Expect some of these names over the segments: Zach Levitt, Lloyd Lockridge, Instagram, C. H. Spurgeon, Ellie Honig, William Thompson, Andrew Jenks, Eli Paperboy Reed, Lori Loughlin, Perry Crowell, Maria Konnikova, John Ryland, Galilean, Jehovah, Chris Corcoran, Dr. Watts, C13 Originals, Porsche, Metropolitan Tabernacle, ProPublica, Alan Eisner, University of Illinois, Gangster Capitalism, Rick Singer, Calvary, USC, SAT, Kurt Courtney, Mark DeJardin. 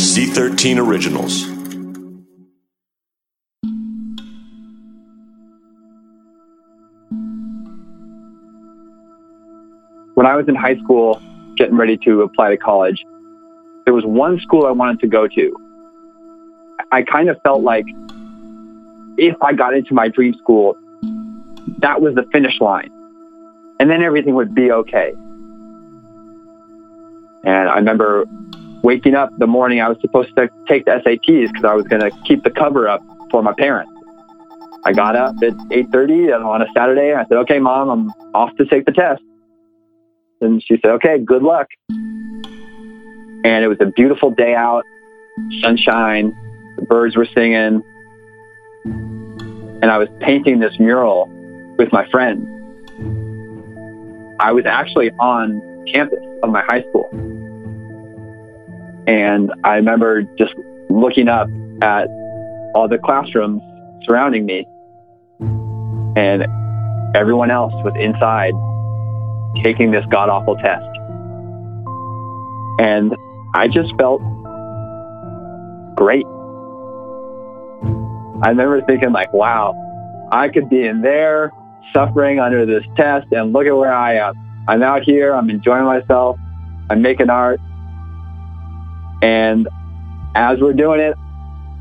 C13 Originals. When I was in high school, getting ready to apply to college, there was one school I wanted to go to. I kind of felt like if I got into my dream school, that was the finish line, and then everything would be okay. And I remember waking up the morning I was supposed to take the SATs because I was going to keep the cover up for my parents. I got up at 8:30 on a Saturday, and I said, "Okay, Mom, I'm off to take the test." And she said, "Okay, good luck." And it was a beautiful day out, sunshine, the birds were singing, and I was painting this mural with my friend. I was actually on campus of my high school. And I remember just looking up at all the classrooms surrounding me, and everyone else was inside taking this god-awful test. And I just felt great. I remember thinking like, wow, I could be in there suffering under this test, and look at where I am. I'm out here, I'm enjoying myself, I'm making art. And as we're doing it,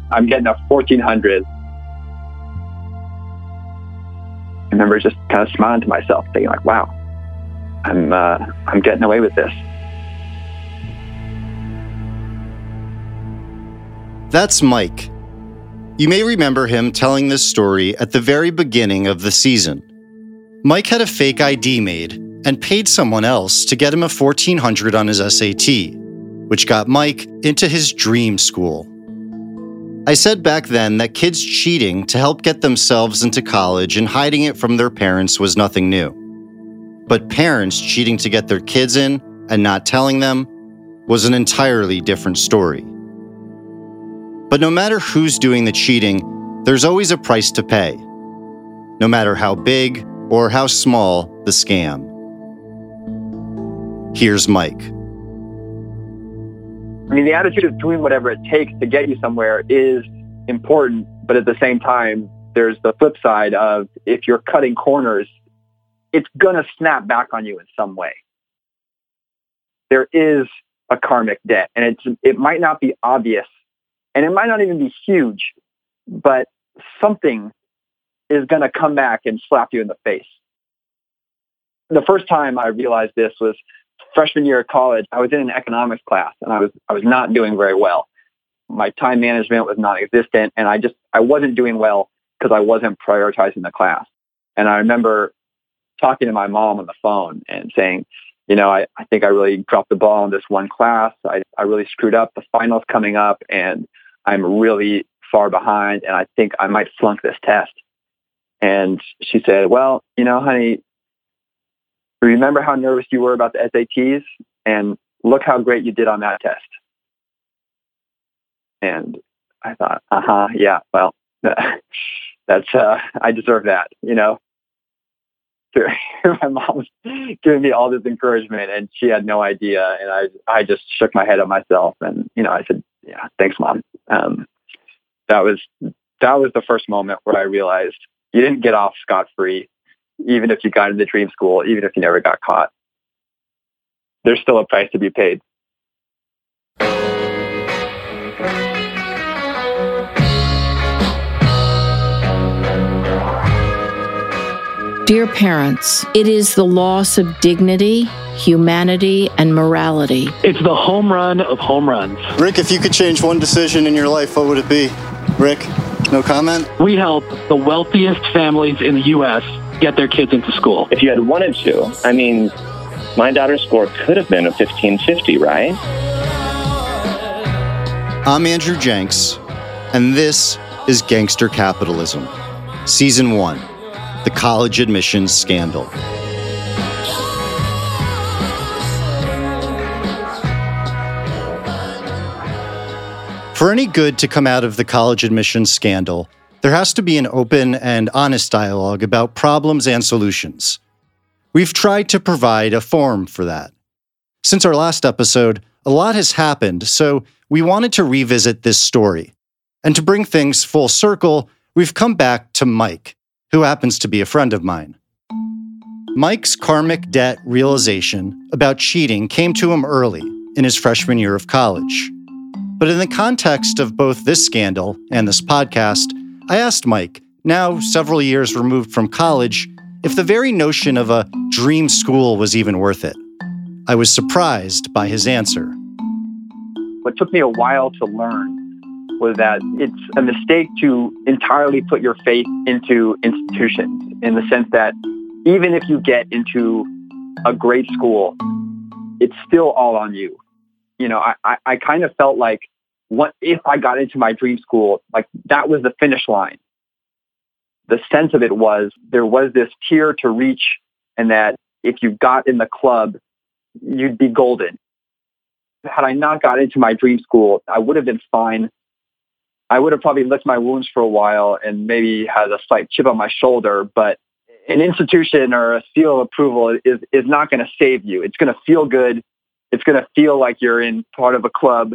I'm getting a 1400. I remember just kind of smiling to myself, thinking like, wow, I'm getting away with this. That's Mike. You may remember him telling this story at the very beginning of the season. Mike had a fake ID made and paid someone else to get him a 1400 on his SAT, which got Mike into his dream school. I said back then that kids cheating to help get themselves into college and hiding it from their parents was nothing new. But parents cheating to get their kids in and not telling them was an entirely different story. But no matter who's doing the cheating, there's always a price to pay, no matter how big or how small the scam. Here's Mike. I mean, the attitude of doing whatever it takes to get you somewhere is important, but at the same time, there's the flip side of if you're cutting corners, it's going to snap back on you in some way. There is a karmic debt, and it might not be obvious. And it might not even be huge, but something is going to come back and slap you in the face. The first time I realized this was freshman year of college. I was in an economics class, and I was not doing very well. My time management was non-existent, and I wasn't doing well because I wasn't prioritizing the class. And I remember talking to my mom on the phone and saying, you know, I think I really dropped the ball in this one class. I really screwed up. The final's coming up, and I'm really far behind, and I think I might flunk this test. And she said, well, you know, honey, remember how nervous you were about the SATs? And look how great you did on that test. And I thought, yeah, well, that's, I deserve that, you know. My mom was giving me all this encouragement, and she had no idea. And I just shook my head at myself, and, you know, I said, yeah, thanks, Mom. That was the first moment where I realized you didn't get off scot-free, even if you got into dream school, even if you never got caught. There's still a price to be paid. Dear parents, it is the loss of dignity, humanity, and morality. It's the home run of home runs. Rick, if you could change one decision in your life, what would it be? Rick, no comment? We help the wealthiest families in the U.S. get their kids into school. If you had wanted to, I mean, my daughter's score could have been a 1550, right? I'm Andrew Jenks, and this is Gangster Capitalism, Season 1, The College Admissions Scandal. For any good to come out of the college admissions scandal, there has to be an open and honest dialogue about problems and solutions. We've tried to provide a forum for that. Since our last episode, a lot has happened, so we wanted to revisit this story. And to bring things full circle, we've come back to Mike, who happens to be a friend of mine. Mike's karmic debt realization about cheating came to him early in his freshman year of college. But in the context of both this scandal and this podcast, I asked Mike, now several years removed from college, if the very notion of a dream school was even worth it. I was surprised by his answer. What took me a while to learn was that it's a mistake to entirely put your faith into institutions, in the sense that even if you get into a great school, it's still all on you. You know, I kind of felt like, what if I got into my dream school? Like, that was the finish line. The sense of it was there was this tier to reach, and that if you got in the club, you'd be golden. Had I not got into my dream school, I would have been fine. I would have probably licked my wounds for a while and maybe had a slight chip on my shoulder, but an institution or a seal of approval is not going to save you. It's going to feel good. It's going to feel like you're in part of a club,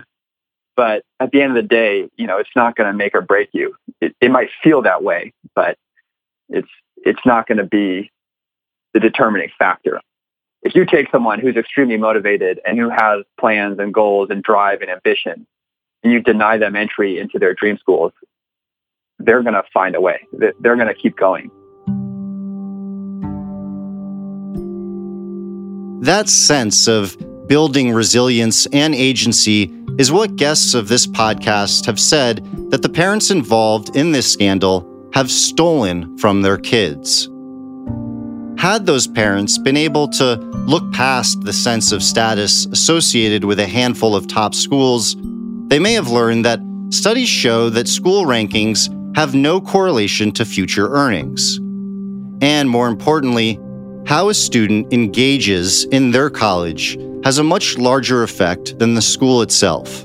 but at the end of the day, you know, it's not going to make or break you. It might feel that way, but it's not going to be the determining factor. If you take someone who's extremely motivated and who has plans and goals and drive and ambition, and you deny them entry into their dream schools, they're going to find a way. They're going to keep going. That sense of building resilience and agency is what guests of this podcast have said that the parents involved in this scandal have stolen from their kids. Had those parents been able to look past the sense of status associated with a handful of top schools, they may have learned that studies show that school rankings have no correlation to future earnings. And more importantly, how a student engages in their college has a much larger effect than the school itself.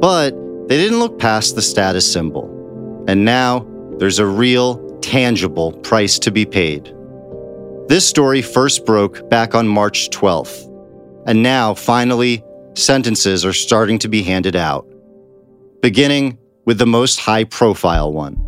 But they didn't look past the status symbol, and now there's a real, tangible price to be paid. This story first broke back on March 12th, and now, finally, sentences are starting to be handed out, beginning with the most high-profile one.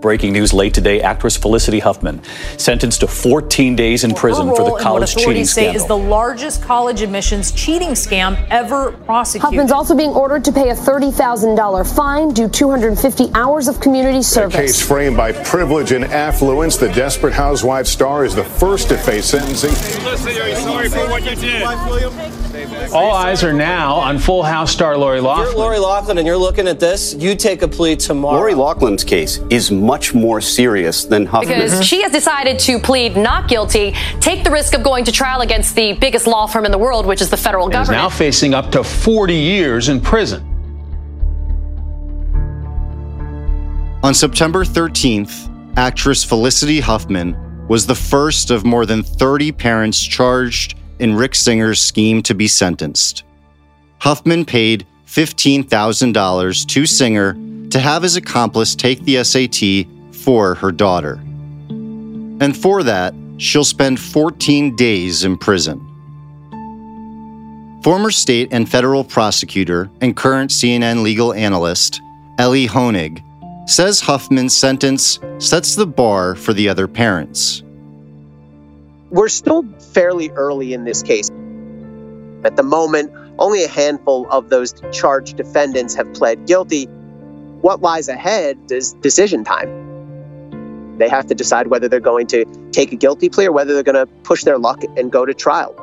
Breaking news late today, actress Felicity Huffman sentenced to 14 days in prison for the college cheating scandal. Her role in what authorities say is the largest college admissions cheating scam ever prosecuted. Huffman's also being ordered to pay a $30,000 fine, due 250 hours of community service. In a case framed by privilege and affluence, the Desperate Housewives star is the first to face sentencing. Felicity, are you sorry for what you did? All eyes are now on Full House star Lori Loughlin. If you're Lori Loughlin and you're looking at this, you take a plea tomorrow. Lori Loughlin's case is much more serious than Huffman. Because she has decided to plead not guilty, take the risk of going to trial against the biggest law firm in the world, which is the federal government. Is now facing up to 40 years in prison. On September 13th, actress Felicity Huffman was the first of more than 30 parents charged in Rick Singer's scheme to be sentenced. Huffman paid $15,000 to Singer to have his accomplice take the SAT for her daughter. And for that, she'll spend 14 days in prison. Former state and federal prosecutor and current CNN legal analyst, Ellie Honig, says Huffman's sentence sets the bar for the other parents. We're still fairly early in this case. At the moment, only a handful of those charged defendants have pled guilty. What lies ahead is decision time. They have to decide whether they're going to take a guilty plea or whether they're going to push their luck and go to trial.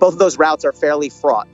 Both of those routes are fairly fraught.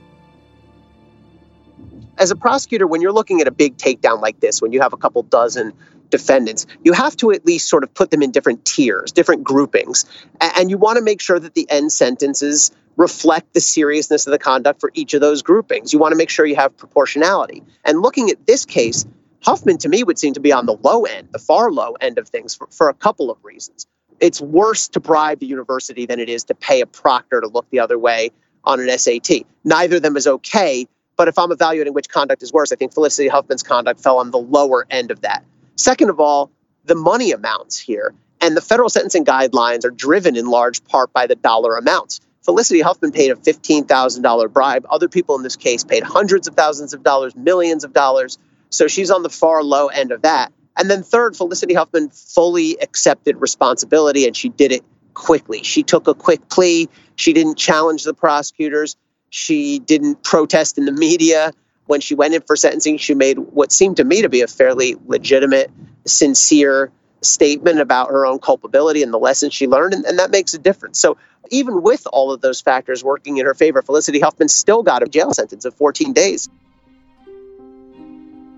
As a prosecutor, when you're looking at a big takedown like this, when you have a couple dozen defendants, you have to at least sort of put them in different tiers, different groupings. And you want to make sure that the end sentences reflect the seriousness of the conduct for each of those groupings. You want to make sure you have proportionality. And looking at this case, Huffman, to me, would seem to be on the low end, the far low end of things for a couple of reasons. It's worse to bribe the university than it is to pay a proctor to look the other way on an SAT. Neither of them is okay, but if I'm evaluating which conduct is worse, I think Felicity Huffman's conduct fell on the lower end of that. Second of all, the money amounts here, and the federal sentencing guidelines are driven in large part by the dollar amounts. Felicity Huffman paid a $15,000 bribe. Other people in this case paid hundreds of thousands of dollars, millions of dollars. So she's on the far low end of that. And then third, Felicity Huffman fully accepted responsibility, and she did it quickly. She took a quick plea. She didn't challenge the prosecutors. She didn't protest in the media. When she went in for sentencing, she made what seemed to me to be a fairly legitimate, sincere statement about her own culpability and the lessons she learned, and that makes a difference. So even with all of those factors working in her favor, Felicity Huffman still got a jail sentence of 14 days.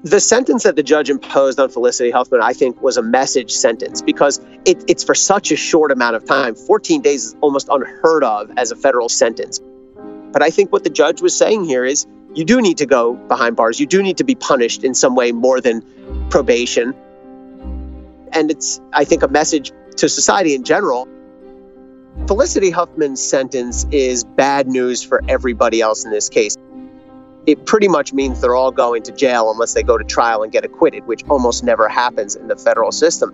The sentence that the judge imposed on Felicity Huffman, I think, was a message sentence because it's for such a short amount of time. 14 days is almost unheard of as a federal sentence. But I think what the judge was saying here is you do need to go behind bars. You do need to be punished in some way more than probation. And it's, I think, a message to society in general. Felicity Huffman's sentence is bad news for everybody else in this case. It pretty much means they're all going to jail unless they go to trial and get acquitted, which almost never happens in the federal system.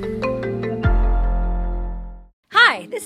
Hi, this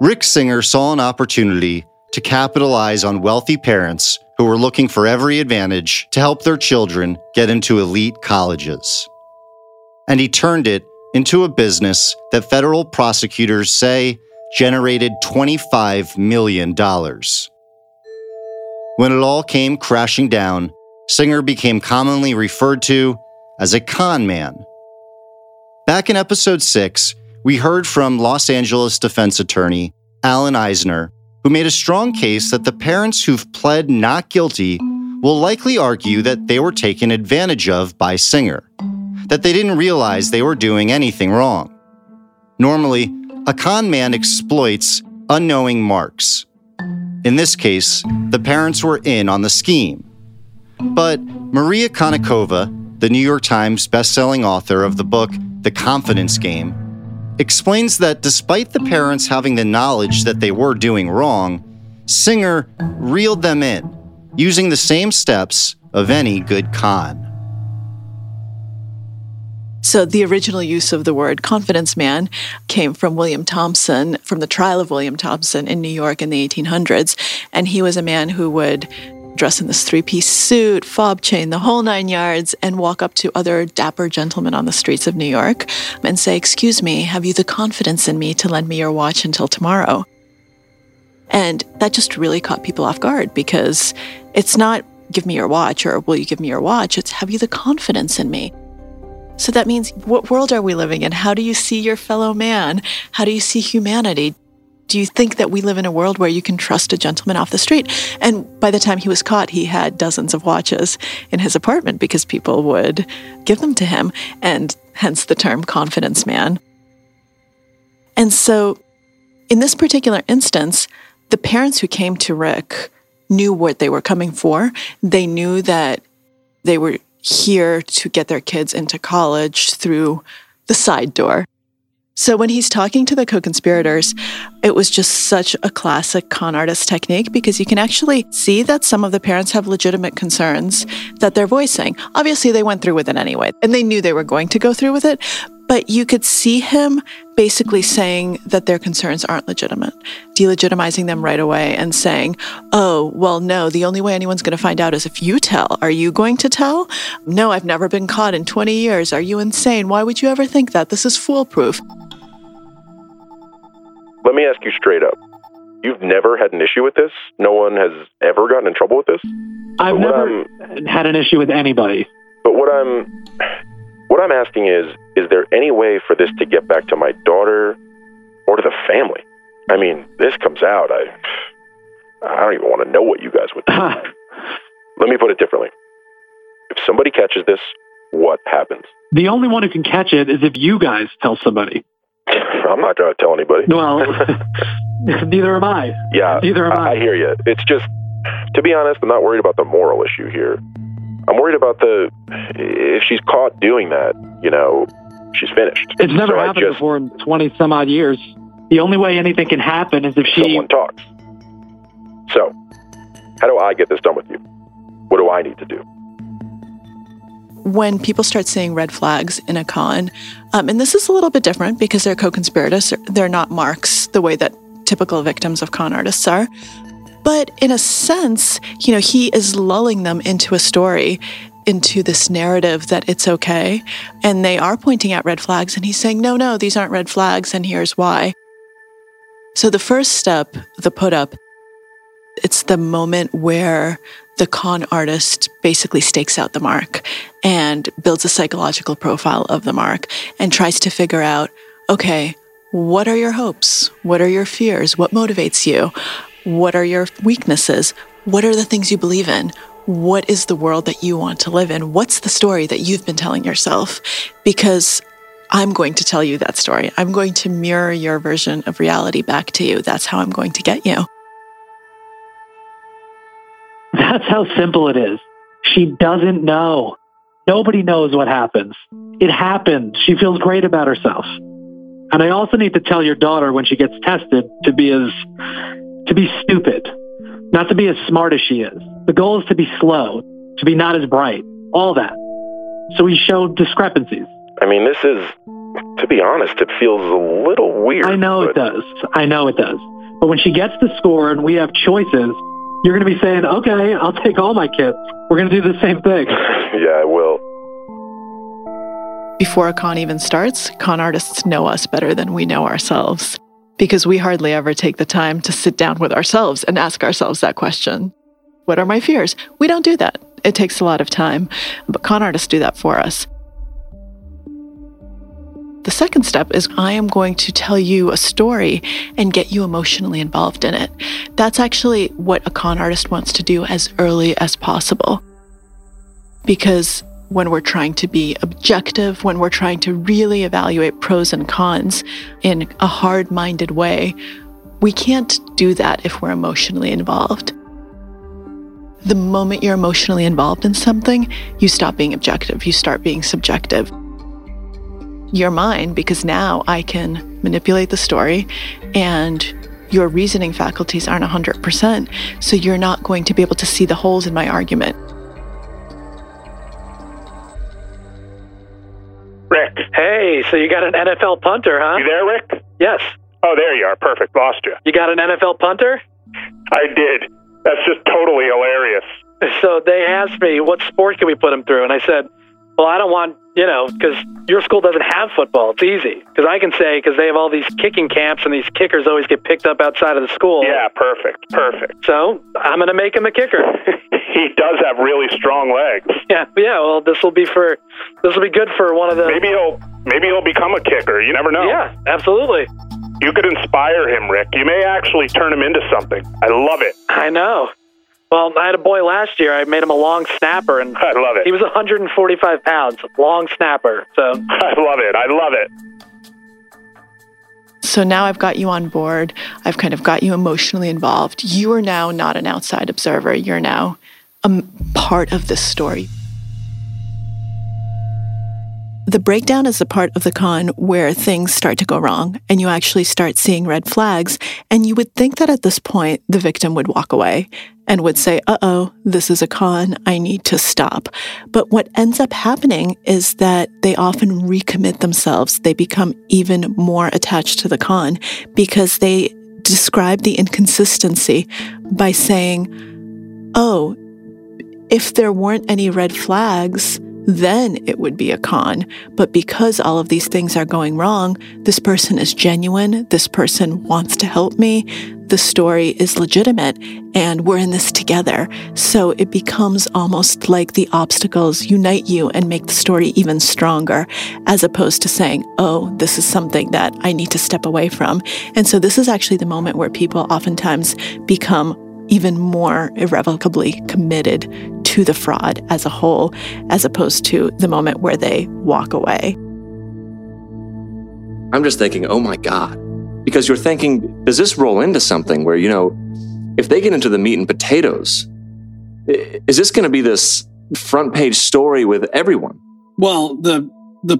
Rick Singer saw an opportunity to capitalize on wealthy parents who were looking for every advantage to help their children get into elite colleges. And he turned it into a business that federal prosecutors say generated $25 million. When it all came crashing down, Singer became commonly referred to as a con man. Back in episode 6, we heard from Los Angeles defense attorney Alan Eisner, who made a strong case that the parents who've pled not guilty will likely argue that they were taken advantage of by Singer, that they didn't realize they were doing anything wrong. Normally, a con man exploits unknowing marks. In this case, the parents were in on the scheme. But Maria Konnikova, the New York Times bestselling author of the book The Confidence Game, explains that despite the parents having the knowledge that they were doing wrong, Singer reeled them in, using the same steps of any good con. So the original use of the word confidence man came from William Thompson, from the trial of William Thompson in New York in the 1800s, and he was a man who would dress in this 3-piece suit, fob chain, the whole 9 yards, and walk up to other dapper gentlemen on the streets of New York and say, "Excuse me, have you the confidence in me to lend me your watch until tomorrow?" And that just really caught people off guard because it's not, "Give me your watch," or "Will you give me your watch?" It's, "Have you the confidence in me?" So that means, what world are we living in? How do you see your fellow man? How do you see humanity? Do you think that we live in a world where you can trust a gentleman off the street? And by the time he was caught, he had dozens of watches in his apartment because people would give them to him, and hence the term confidence man. And so In this particular instance, the parents who came to Rick knew what they were coming for. They knew that they were here to get their kids into college through the side door. So when he's talking to the co-conspirators, it was just such a classic con artist technique, because you can actually see that some of the parents have legitimate concerns that they're voicing. Obviously, they went through with it anyway, and they knew they were going to go through with it. But you could see him basically saying that their concerns aren't legitimate, delegitimizing them right away and saying, oh, well, no, the only way anyone's going to find out is if you tell. Are you going to tell? No, I've never been caught in 20 years. Are you insane? Why would you ever think that? This is foolproof. Let me ask you straight up. You've never had an issue with this? No one has ever gotten in trouble with this? I've never had an issue with anybody. But what I'm asking is there any way for this to get back to my daughter or to the family? I mean, this comes out, I don't even want to know what you guys would do. Let me put it differently. If somebody catches this, what happens? The only one who can catch it is if you guys tell somebody. I'm not going to tell anybody. Well, neither am I. Yeah, neither am I. I hear you. It's just, to be honest, I'm not worried about the moral issue here. I'm worried about if she's caught doing that, you know, she's finished. It's never happened before in 20 some odd years. The only way anything can happen is if someone talks. So, how do I get this done with you? What do I need to do? When people start seeing red flags in a con, and this is a little bit different because they're co-conspirators, they're not marks the way that typical victims of con artists are. But in a sense, you know, he is lulling them into a story, into this narrative that it's okay. And they are pointing out red flags. And he's saying, no, these aren't red flags. And here's why. So the first step, the put up, it's the moment where the con artist basically stakes out the mark and builds a psychological profile of the mark and tries to figure out, okay, what are your hopes? What are your fears? What motivates you? What are your weaknesses? What are the things you believe in? What is the world that you want to live in? What's the story that you've been telling yourself? Because I'm going to tell you that story. I'm going to mirror your version of reality back to you. That's how I'm going to get you. That's how simple it is. She doesn't know. Nobody knows what happens. It happened. She feels great about herself. And I also need to tell your daughter when she gets tested to be stupid, not to be as smart as she is. The goal is to be slow, to be not as bright, all that. So we showed discrepancies. I mean, this is, to be honest, it feels a little weird. I know it does. But when she gets the score and we have choices, you're going to be saying, okay, I'll take all my kids. We're going to do the same thing. Yeah, I will. Before a con even starts, con artists know us better than we know ourselves, because we hardly ever take the time to sit down with ourselves and ask ourselves that question. What are my fears? We don't do that. It takes a lot of time, but con artists do that for us. The second step is I am going to tell you a story and get you emotionally involved in it. That's actually what a con artist wants to do as early as possible, because when we're trying to be objective, when we're trying to really evaluate pros and cons in a hard-minded way, we can't do that if we're emotionally involved. The moment you're emotionally involved in something, you stop being objective, you start being subjective. You're mine because now I can manipulate the story and your reasoning faculties aren't 100%, so you're not going to be able to see the holes in my argument. Rick. Hey, so you got an NFL punter, huh? You there, Rick? Yes. Oh, there you are. Perfect. Lost you. You got an NFL punter? I did. That's just totally hilarious. So they asked me, what sport can we put him through? And I said, well, I don't want, because your school doesn't have football. It's easy. Because I can say, because they have all these kicking camps and these kickers always get picked up outside of the school. Yeah, perfect. So I'm going to make him a kicker. He does have really strong legs. Yeah. Well, this will be good for one of the. Maybe he'll become a kicker. You never know. Yeah, absolutely. You could inspire him, Rick. You may actually turn him into something. I love it. I know. Well, I had a boy last year. I made him a long snapper, and I love it. He was 145 pounds, long snapper. So I love it. So now I've got you on board. I've kind of got you emotionally involved. You are now not an outside observer. You're now a part of this story. The breakdown is the part of the con where things start to go wrong and you actually start seeing red flags. And you would think that at this point, the victim would walk away and would say, uh-oh, this is a con, I need to stop. But what ends up happening is that they often recommit themselves. They become even more attached to the con because they describe the inconsistency by saying, oh, if there weren't any red flags, then it would be a con. But because all of these things are going wrong, this person is genuine, this person wants to help me, the story is legitimate, and we're in this together. So it becomes almost like the obstacles unite you and make the story even stronger, as opposed to saying, oh, this is something that I need to step away from. And so this is actually the moment where people oftentimes become even more irrevocably committed to the fraud as a whole, as opposed to the moment where they walk away. I'm just thinking, oh my God, because you're thinking, does this roll into something where, you know, if they get into the meat and potatoes, is this going to be this front page story with everyone? Well, the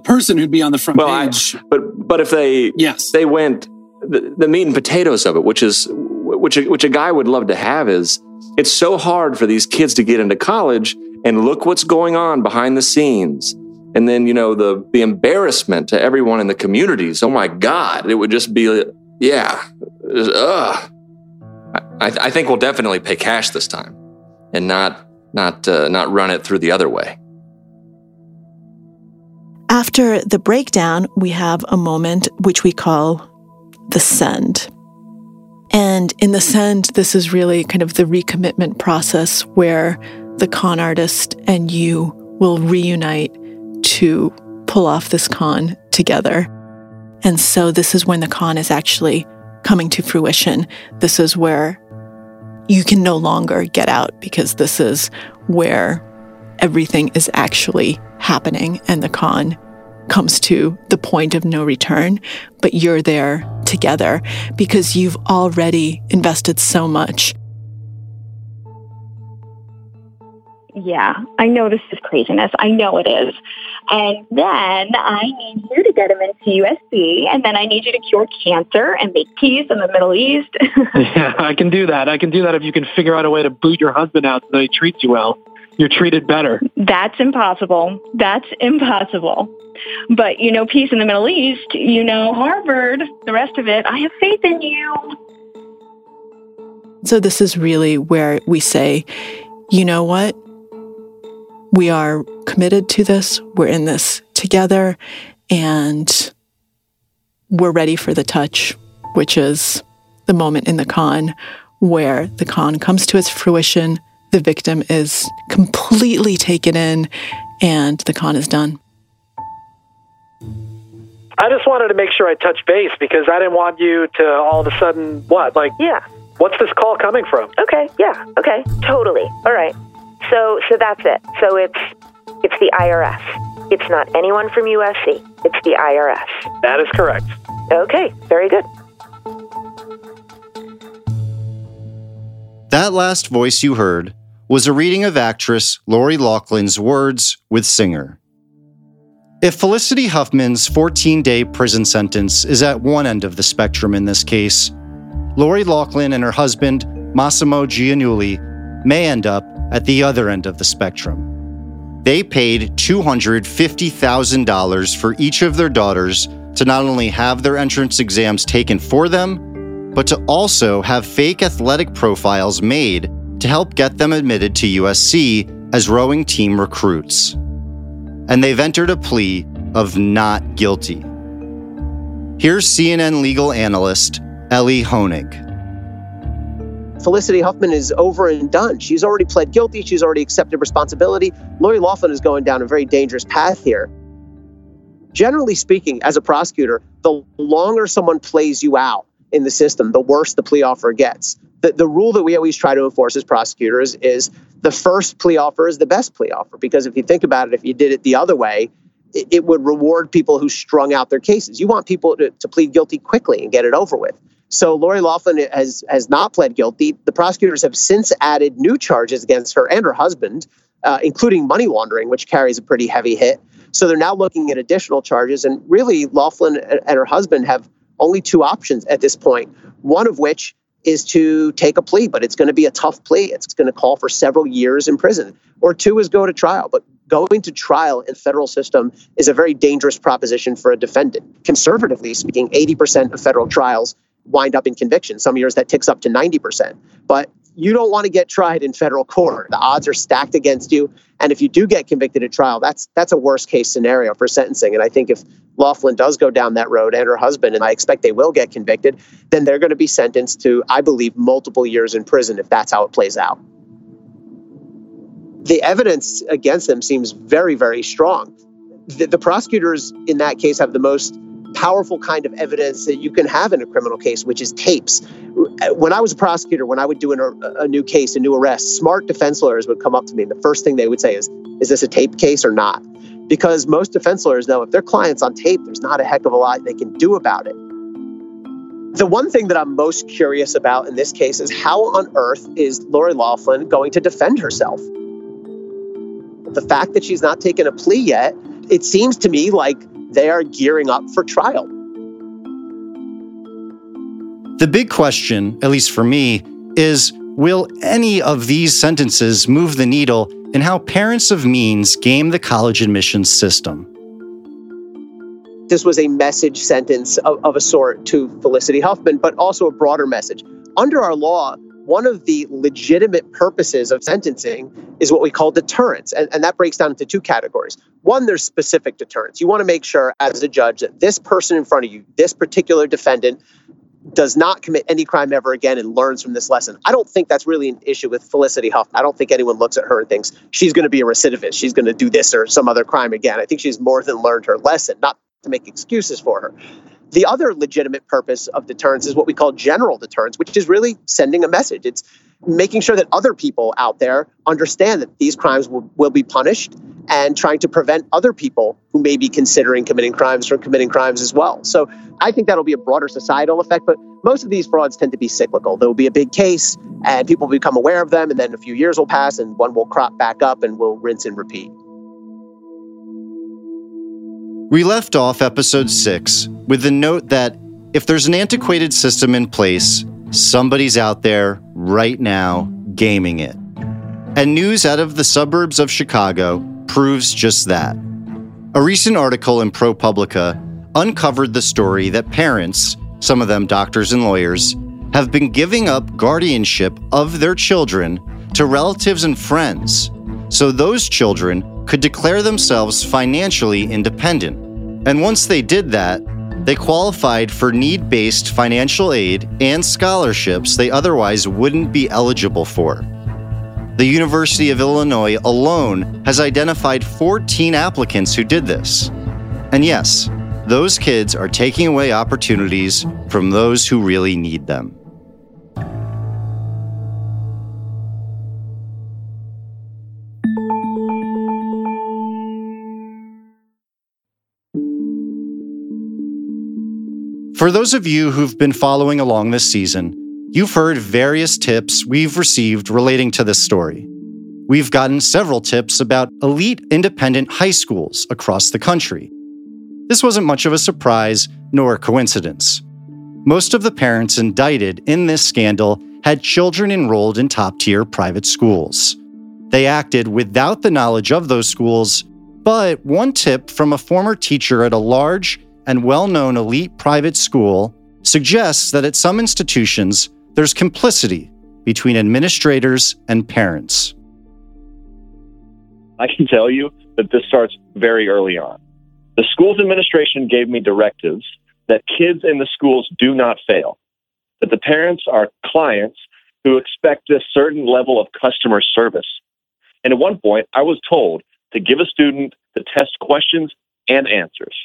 person who'd be on the front page. But if they, yes, they went the meat and potatoes of it, which a guy would love to have is, it's so hard for these kids to get into college and look what's going on behind the scenes. And then, you know, the embarrassment to everyone in the communities. Oh my God, it would just be, yeah, ugh. I think we'll definitely pay cash this time and not run it through the other way. After the breakdown, we have a moment which we call the send. And in the send, this is really kind of the recommitment process where the con artist and you will reunite to pull off this con together. And so this is when the con is actually coming to fruition. This is where you can no longer get out because this is where everything is actually happening and the con comes to the point of no return, but you're there together because you've already invested so much. Yeah, I know this is craziness. I know it is. And then I need you to get him into USC, and then I need you to cure cancer and make peace in the Middle East. Yeah, I can do that. I can do that if you can figure out a way to boot your husband out so he treats you well. You're treated better. That's impossible. That's impossible. But, you know, peace in the Middle East, you know, Harvard, the rest of it, I have faith in you. So this is really where we say, you know what? We are committed to this. We're in this together. And we're ready for the touch, which is the moment in the con where the con comes to its fruition. The victim is completely taken in, and the con is done. I just wanted to make sure I touched base because I didn't want you to all of a sudden, what's this call coming from? Okay, yeah, okay, totally. All right. So that's it. So it's the IRS. It's not anyone from USC. It's the IRS. That is correct. Okay, very good. That last voice you heard was a reading of actress Lori Loughlin's words with Singer. If Felicity Huffman's 14-day prison sentence is at one end of the spectrum in this case, Lori Loughlin and her husband, Mossimo Giannulli, may end up at the other end of the spectrum. They paid $250,000 for each of their daughters to not only have their entrance exams taken for them, but to also have fake athletic profiles made to help get them admitted to USC as rowing team recruits. And they've entered a plea of not guilty. Here's CNN legal analyst Ellie Honig. Felicity Huffman is over and done. She's already pled guilty. She's already accepted responsibility. Lori Loughlin is going down a very dangerous path here. Generally speaking, as a prosecutor, the longer someone plays you out in the system, the worse the plea offer gets. The rule that we always try to enforce as prosecutors is the first plea offer is the best plea offer, because if you think about it, if you did it the other way, it would reward people who strung out their cases. You want people to plead guilty quickly and get it over with. So Lori Loughlin has not pled guilty. The prosecutors have since added new charges against her and her husband, including money laundering, which carries a pretty heavy hit. So they're now looking at additional charges. And really, Loughlin and her husband have only two options at this point, one of which is to take a plea, but it's going to be a tough plea. It's going to call for several years in prison. Or two is go to trial. But going to trial in the federal system is a very dangerous proposition for a defendant. Conservatively speaking, 80% of federal trials wind up in conviction. Some years that ticks up to 90%. But you don't want to get tried in federal court. The odds are stacked against you. And if you do get convicted at trial, that's a worst case scenario for sentencing. And I think if Loughlin does go down that road and her husband, and I expect they will get convicted, then they're going to be sentenced to, I believe, multiple years in prison if that's how it plays out. The evidence against them seems very, very strong. The prosecutors in that case have the most powerful kind of evidence that you can have in a criminal case, which is tapes. When I was a prosecutor, when I would do a new case, a new arrest, smart defense lawyers would come up to me. And the first thing they would say is this a tape case or not? Because most defense lawyers know if their client's on tape, there's not a heck of a lot they can do about it. The one thing that I'm most curious about in this case is how on earth is Lori Loughlin going to defend herself? The fact that she's not taken a plea yet, it seems to me like they are gearing up for trial. The big question, at least for me, is will any of these sentences move the needle in how parents of means game the college admissions system? This was a message sentence of a sort to Felicity Huffman, but also a broader message. Under our law, one of the legitimate purposes of sentencing is what we call deterrence. And that breaks down into two categories. One, there's specific deterrence. You want to make sure as a judge that this person in front of you, this particular defendant, does not commit any crime ever again and learns from this lesson. I don't think that's really an issue with Felicity Huffman. I don't think anyone looks at her and thinks she's going to be a recidivist. She's going to do this or some other crime again. I think she's more than learned her lesson, not to make excuses for her. The other legitimate purpose of deterrence is what we call general deterrence, which is really sending a message. It's making sure that other people out there understand that these crimes will be punished and trying to prevent other people who may be considering committing crimes from committing crimes as well. So I think that'll be a broader societal effect, but most of these frauds tend to be cyclical. There will be a big case and people will become aware of them, and then a few years will pass and one will crop back up and we'll rinse and repeat. We left off episode 6 with the note that if there's an antiquated system in place, somebody's out there right now gaming it. And news out of the suburbs of Chicago proves just that. A recent article in ProPublica uncovered the story that parents, some of them doctors and lawyers, have been giving up guardianship of their children to relatives and friends so those children could declare themselves financially independent. And once they did that, they qualified for need-based financial aid and scholarships they otherwise wouldn't be eligible for. The University of Illinois alone has identified 14 applicants who did this. And yes, those kids are taking away opportunities from those who really need them. For those of you who've been following along this season, you've heard various tips we've received relating to this story. We've gotten several tips about elite independent high schools across the country. This wasn't much of a surprise nor a coincidence. Most of the parents indicted in this scandal had children enrolled in top-tier private schools. They acted without the knowledge of those schools, but one tip from a former teacher at a large and well-known elite private school suggests that at some institutions, there's complicity between administrators and parents. I can tell you that this starts very early on. The school's administration gave me directives that kids in the schools do not fail, that the parents are clients who expect a certain level of customer service. And at one point, I was told to give a student the test questions and answers.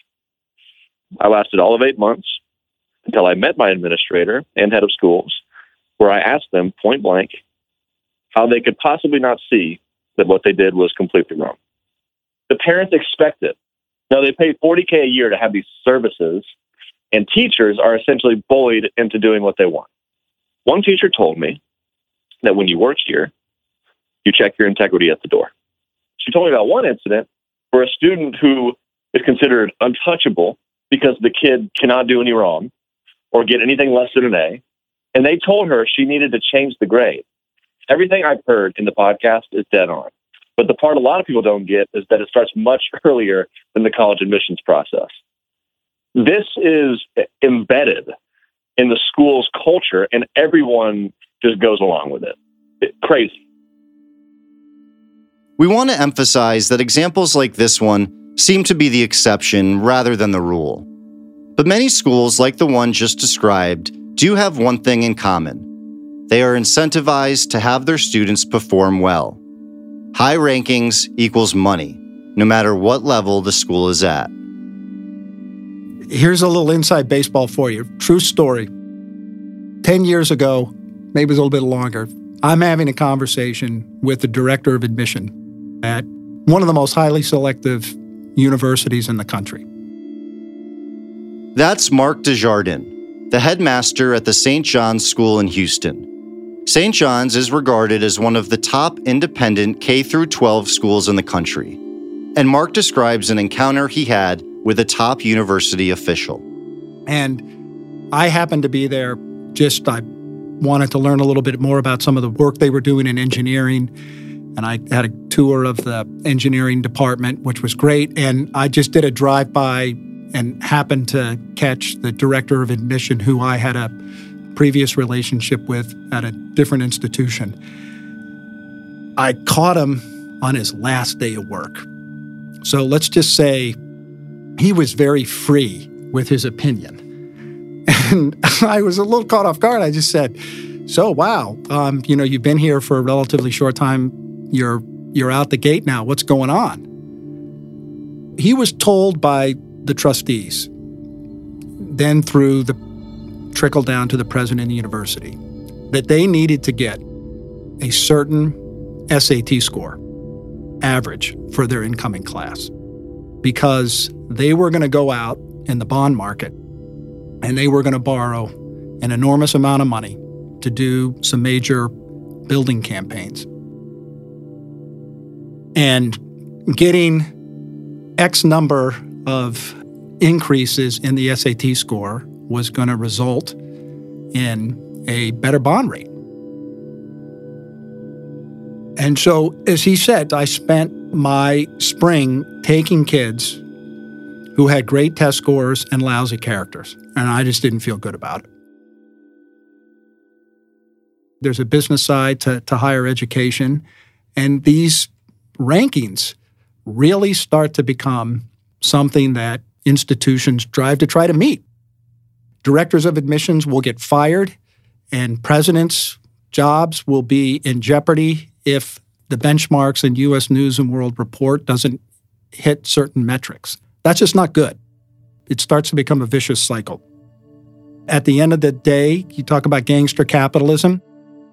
I lasted all of 8 months until I met my administrator and head of schools, where I asked them point blank how they could possibly not see that what they did was completely wrong. The parents expect it. Now, they pay $40K a year to have these services, and teachers are essentially bullied into doing what they want. One teacher told me that when you work here, you check your integrity at the door. She told me about one incident where a student who is considered untouchable because the kid cannot do any wrong or get anything less than an A, and they told her she needed to change the grade. Everything I've heard in the podcast is dead on. But the part a lot of people don't get is that it starts much earlier than the college admissions process. This is embedded in the school's culture, and everyone just goes along with it. It's crazy. We want to emphasize that examples like this one seem to be the exception rather than the rule. But many schools, like the one just described, do have one thing in common. They are incentivized to have their students perform well. High rankings equals money, no matter what level the school is at. Here's a little inside baseball for you. True story. 10 years ago, maybe a little bit longer, I'm having a conversation with the director of admission at one of the most highly selective universities in the country. That's Mark DeJardin, the headmaster at the St. John's School in Houston. St. John's is regarded as one of the top independent K-12 schools in the country, and Mark describes an encounter he had with a top university official. And I happened to be there, I wanted to learn a little bit more about some of the work they were doing in engineering, and I had a tour of the engineering department, which was great, and I just did a drive-by and happened to catch the director of admission, who I had a previous relationship with at a different institution. I caught him on his last day of work. So let's just say he was very free with his opinion. And I was a little caught off guard. I just said, so, wow, you've been here for a relatively short time. You're out the gate now. What's going on? He was told by the trustees, then through the trickle down to the president of the university, that they needed to get a certain SAT score, average, for their incoming class, because they were going to go out in the bond market and they were going to borrow an enormous amount of money to do some major building campaigns. And getting X number of increases in the SAT score was going to result in a better bond rate. And so, as he said, I spent my spring taking kids who had great test scores and lousy characters, and I just didn't feel good about it. There's a business side to higher education, and these rankings really start to become something that institutions drive to try to meet. Directors of admissions will get fired, and presidents' jobs will be in jeopardy if the benchmarks in U.S. News and World Report doesn't hit certain metrics. That's just not good. It starts to become a vicious cycle. At the end of the day, you talk about gangster capitalism,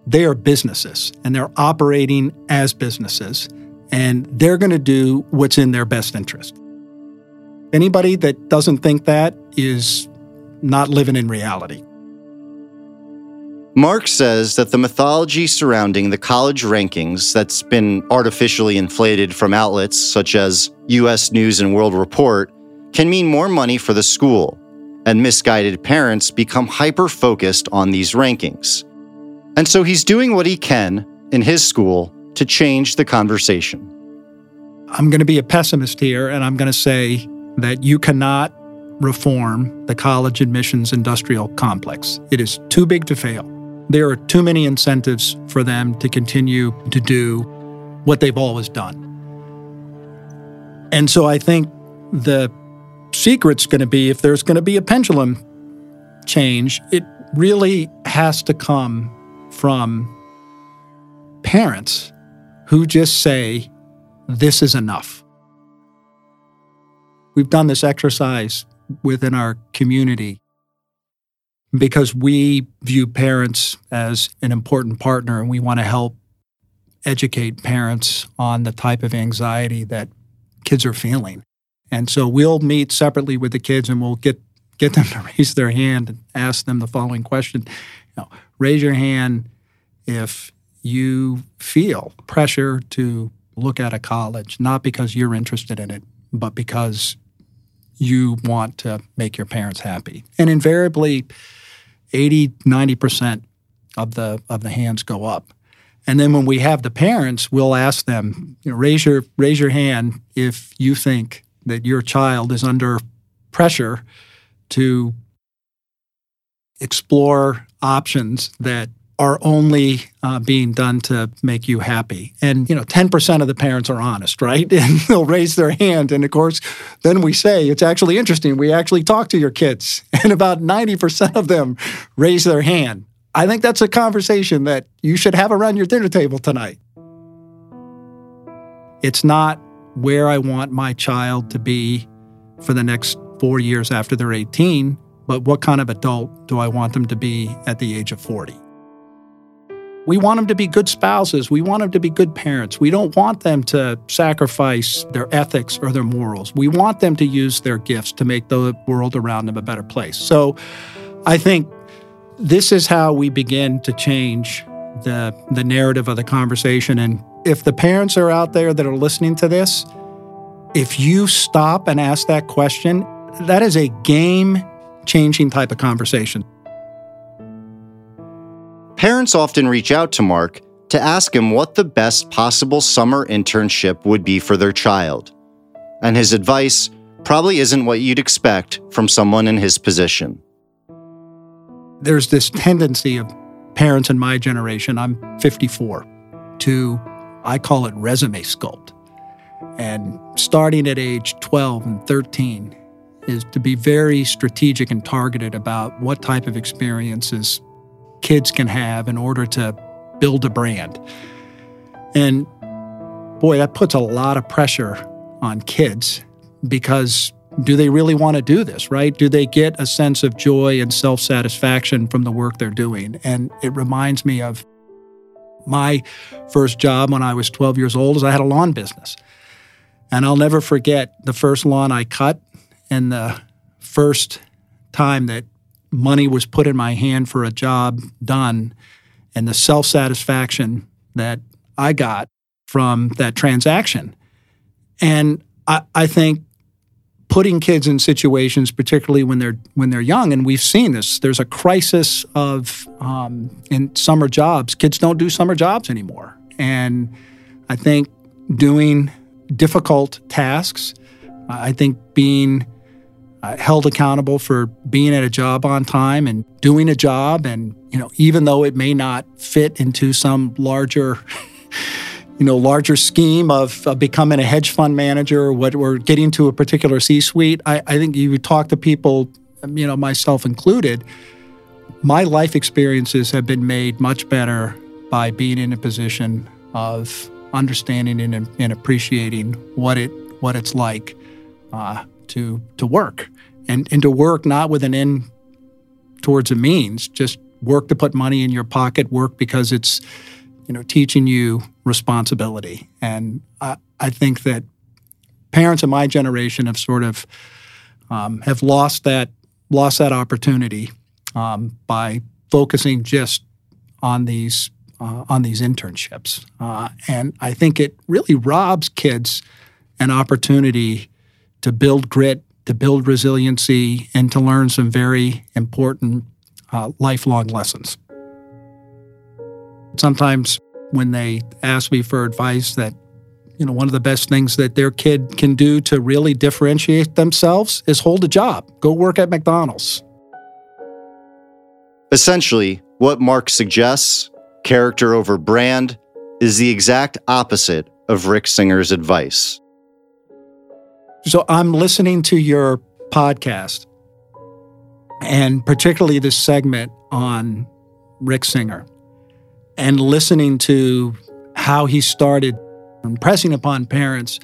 they are businesses, and they're operating as businesses, and they're going to do what's in their best interest. Anybody that doesn't think that is not living in reality. Mark says that the mythology surrounding the college rankings that's been artificially inflated from outlets such as U.S. News and World Report can mean more money for the school, and misguided parents become hyper-focused on these rankings. And so he's doing what he can in his school to change the conversation. I'm going to be a pessimist here, and I'm going to say that you cannot reform the college admissions industrial complex. It is too big to fail. There are too many incentives for them to continue to do what they've always done. And so I think the secret's going to be, if there's going to be a pendulum change, it really has to come from parents who just say, this is enough. We've done this exercise within our community because we view parents as an important partner, and we want to help educate parents on the type of anxiety that kids are feeling. And so we'll meet separately with the kids and we'll get them to raise their hand and ask them the following question. You know, raise your hand if you feel pressure to look at a college, not because you're interested in it, but because you want to make your parents happy. And invariably, 80, 90% of the hands go up. And then when we have the parents, we'll ask them, you know, raise your hand if you think that your child is under pressure to explore options that are only being done to make you happy. And, you know, 10% of the parents are honest, right? And they'll raise their hand. And, of course, then we say, it's actually interesting. We actually talk to your kids. And about 90% of them raise their hand. I think that's a conversation that you should have around your dinner table tonight. It's not where I want my child to be for the next 4 years after they're 18, but what kind of adult do I want them to be at the age of 40? We want them to be good spouses. We want them to be good parents. We don't want them to sacrifice their ethics or their morals. We want them to use their gifts to make the world around them a better place. So I think this is how we begin to change the narrative of the conversation. And if the parents are out there that are listening to this, if you stop and ask that question, that is a game-changing type of conversation. Parents often reach out to Mark to ask him what the best possible summer internship would be for their child. And his advice probably isn't what you'd expect from someone in his position. There's this tendency of parents in my generation, I'm 54, to, I call it resume sculpt. And starting at age 12 and 13 is to be very strategic and targeted about what type of experiences kids can have in order to build a brand. And boy, that puts a lot of pressure on kids because do they really want to do this, right? Do they get a sense of joy and self-satisfaction from the work they're doing? And it reminds me of my first job when I was 12 years old is I had a lawn business. And I'll never forget the first lawn I cut and the first time that money was put in my hand for a job done and the self-satisfaction that I got from that transaction. And I think putting kids in situations, particularly when they're young, and we've seen this, there's a crisis of in summer jobs. Kids don't do summer jobs anymore. And I think doing difficult tasks, I think being held accountable for being at a job on time and doing a job, and you know, even though it may not fit into some larger larger scheme of becoming a hedge fund manager or getting to a particular C-suite. I think you talk to people, myself included, my life experiences have been made much better by being in a position of understanding and appreciating what it's like to work. And to work not with an end towards a means, just work to put money in your pocket, work because it's teaching you responsibility. And I think that parents in my generation have sort of have lost that opportunity by focusing just on these internships. And I think it really robs kids an opportunity to build grit, to build resiliency, and to learn some very important lifelong lessons. Sometimes when they ask me for advice that, one of the best things that their kid can do to really differentiate themselves is hold a job, go work at McDonald's. Essentially, what Mark suggests, character over brand, is the exact opposite of Rick Singer's advice. So I'm listening to your podcast, and particularly this segment on Rick Singer, and listening to how he started impressing upon parents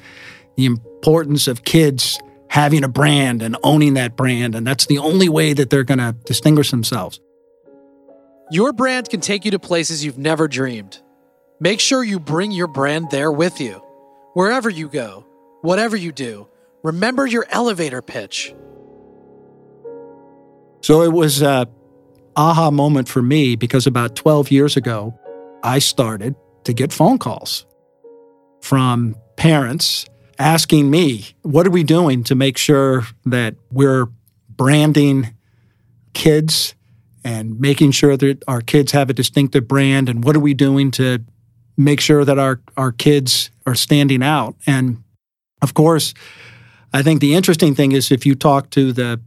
the importance of kids having a brand and owning that brand, and that's the only way that they're going to distinguish themselves. Your brand can take you to places you've never dreamed. Make sure you bring your brand there with you. Wherever you go, whatever you do, Remember your elevator pitch. So it was an aha moment for me because about 12 years ago, I started to get phone calls from parents asking me, what are we doing to make sure that we're branding kids and making sure that our kids have a distinctive brand, and what are we doing to make sure that our kids are standing out? And of course, I think the interesting thing is if you talk to the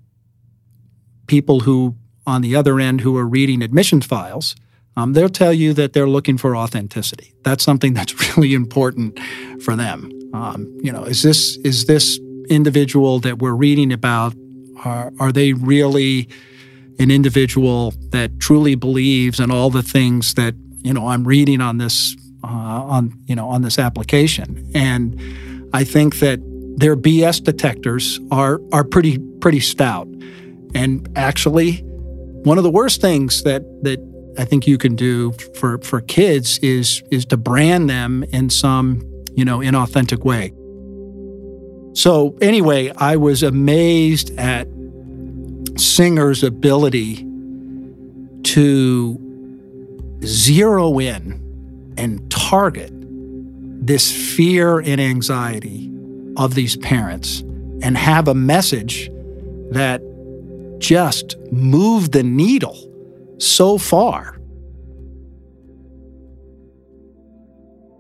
people who, on the other end, who are reading admissions files, they'll tell you that they're looking for authenticity. That's something that's really important for them. Is this individual that we're reading about, are they really an individual that truly believes in all the things that, I'm reading on this, on this application? And I think that their BS detectors are pretty stout. And actually, one of the worst things that I think you can do for kids is to brand them in some, inauthentic way. So anyway, I was amazed at Singer's ability to zero in and target this fear and anxiety of these parents and have a message that just moved the needle so far.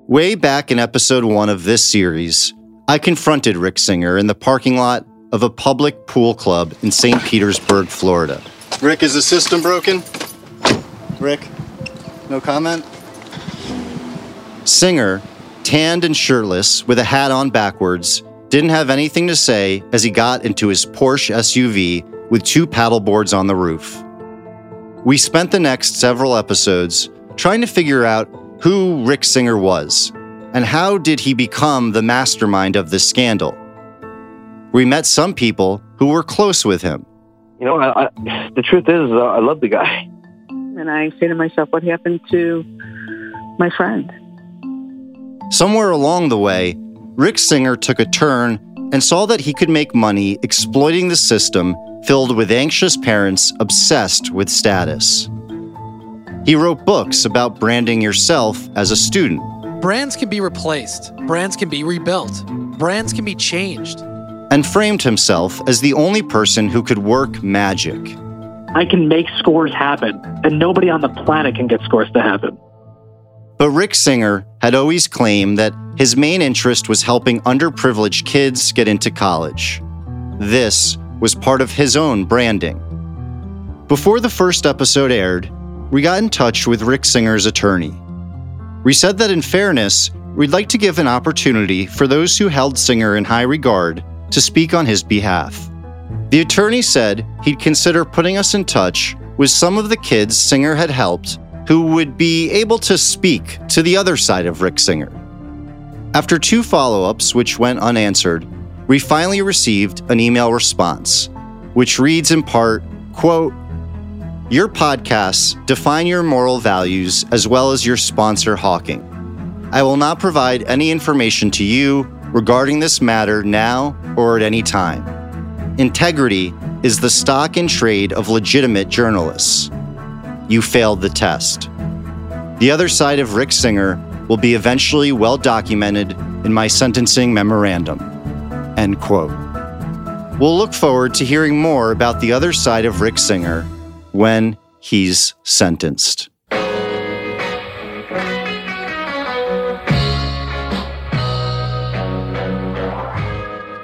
Way back in episode 1 of this series, I confronted Rick Singer in the parking lot of a public pool club in St. Petersburg, Florida. Rick, is the system broken? Rick, no comment? Singer, tanned and shirtless, with a hat on backwards, didn't have anything to say as he got into his Porsche SUV with 2 paddleboards on the roof. We spent the next several episodes trying to figure out who Rick Singer was and how did he become the mastermind of this scandal. We met some people who were close with him. The truth is, I love the guy. And I say to myself, what happened to my friend? Somewhere along the way, Rick Singer took a turn and saw that he could make money exploiting the system filled with anxious parents obsessed with status. He wrote books about branding yourself as a student. Brands can be replaced. Brands can be rebuilt. Brands can be changed. And framed himself as the only person who could work magic. I can make scores happen, and nobody on the planet can get scores to happen. But Rick Singer had always claimed that his main interest was helping underprivileged kids get into college. This was part of his own branding. Before the first episode aired, we got in touch with Rick Singer's attorney. We said that in fairness, we'd like to give an opportunity for those who held Singer in high regard to speak on his behalf. The attorney said he'd consider putting us in touch with some of the kids Singer had helped who would be able to speak to the other side of Rick Singer. After 2 follow-ups, which went unanswered, we finally received an email response, which reads in part, quote, "Your podcasts define your moral values as well as your sponsor Hawking. I will not provide any information to you regarding this matter now or at any time. Integrity is the stock in trade of legitimate journalists. You failed the test. The other side of Rick Singer will be eventually well documented in my sentencing memorandum." End quote. We'll look forward to hearing more about the other side of Rick Singer when he's sentenced.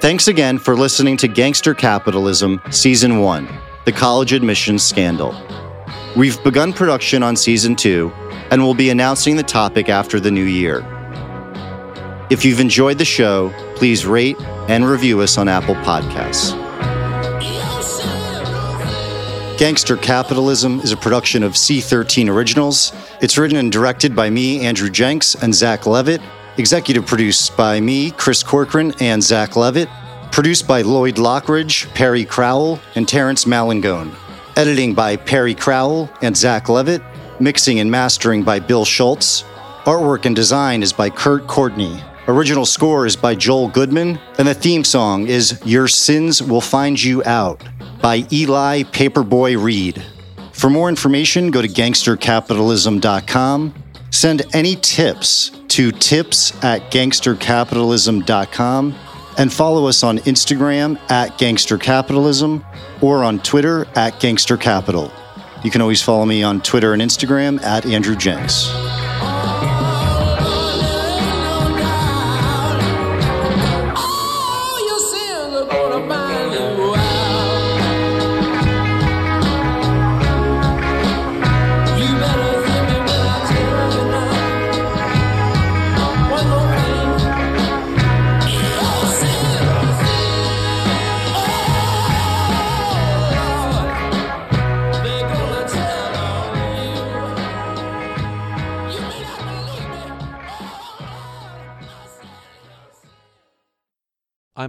Thanks again for listening to Gangster Capitalism Season 1, The College Admissions Scandal. We've begun production on Season 2, and we'll be announcing the topic after the new year. If you've enjoyed the show, please rate and review us on Apple Podcasts. Gangster Capitalism is a production of C13 Originals. It's written and directed by me, Andrew Jenks, and Zach Levitt. Executive produced by me, Chris Corcoran, and Zach Levitt. Produced by Lloyd Lockridge, Perry Crowell, and Terrence Malingone. Editing by Perry Crowell and Zach Levitt. Mixing and mastering by Bill Schultz. Artwork and design is by Kurt Courtney. Original score is by Joel Goodman, and the theme song is Your Sins Will Find You Out by Eli Paperboy Reed. For more information, go to gangstercapitalism.com. Send any tips to tips@gangstercapitalism.com and follow us on Instagram @gangstercapitalism or on Twitter @gangstercapital. You can always follow me on Twitter and Instagram @AndrewJenks. I'm